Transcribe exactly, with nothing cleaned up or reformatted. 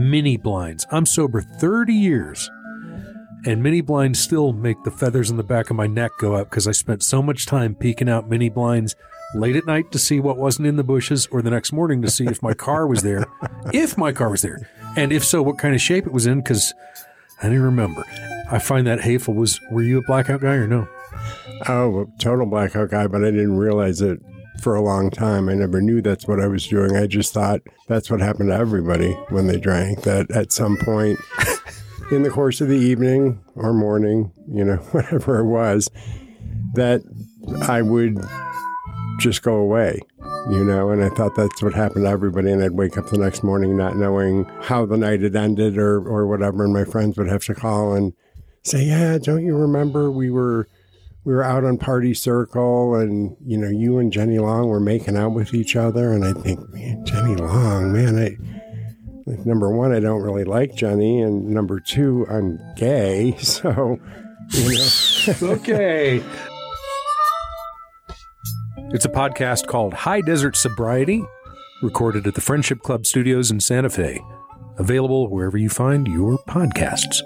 mini blinds. I'm sober thirty years, and mini blinds still make the feathers in the back of my neck go up because I spent so much time peeking out mini blinds late at night to see what wasn't in the bushes, or the next morning to see if my car was there, if my car was there, and if so, what kind of shape it was in, because I didn't remember. I find that hateful. Was, were you a blackout guy or no? Oh, total blackout guy, but I didn't realize it for a long time. I never knew that's what I was doing. I just thought that's what happened to everybody when they drank, that at some point in the course of the evening or morning, you know, whatever it was, that I would just go away, you know, and I thought that's what happened to everybody, and I'd wake up the next morning not knowing how the night had ended or, or whatever, and my friends would have to call and say, yeah, don't you remember we were... We were out on Party Circle, and, you know, you and Jenny Long were making out with each other. And I think, man, Jenny Long, man, I, like, number one, I don't really like Jenny. And number two, I'm gay. So, you know. Okay. It's a podcast called High Desert Sobriety, recorded at the Friendship Club Studios in Santa Fe. Available wherever you find your podcasts.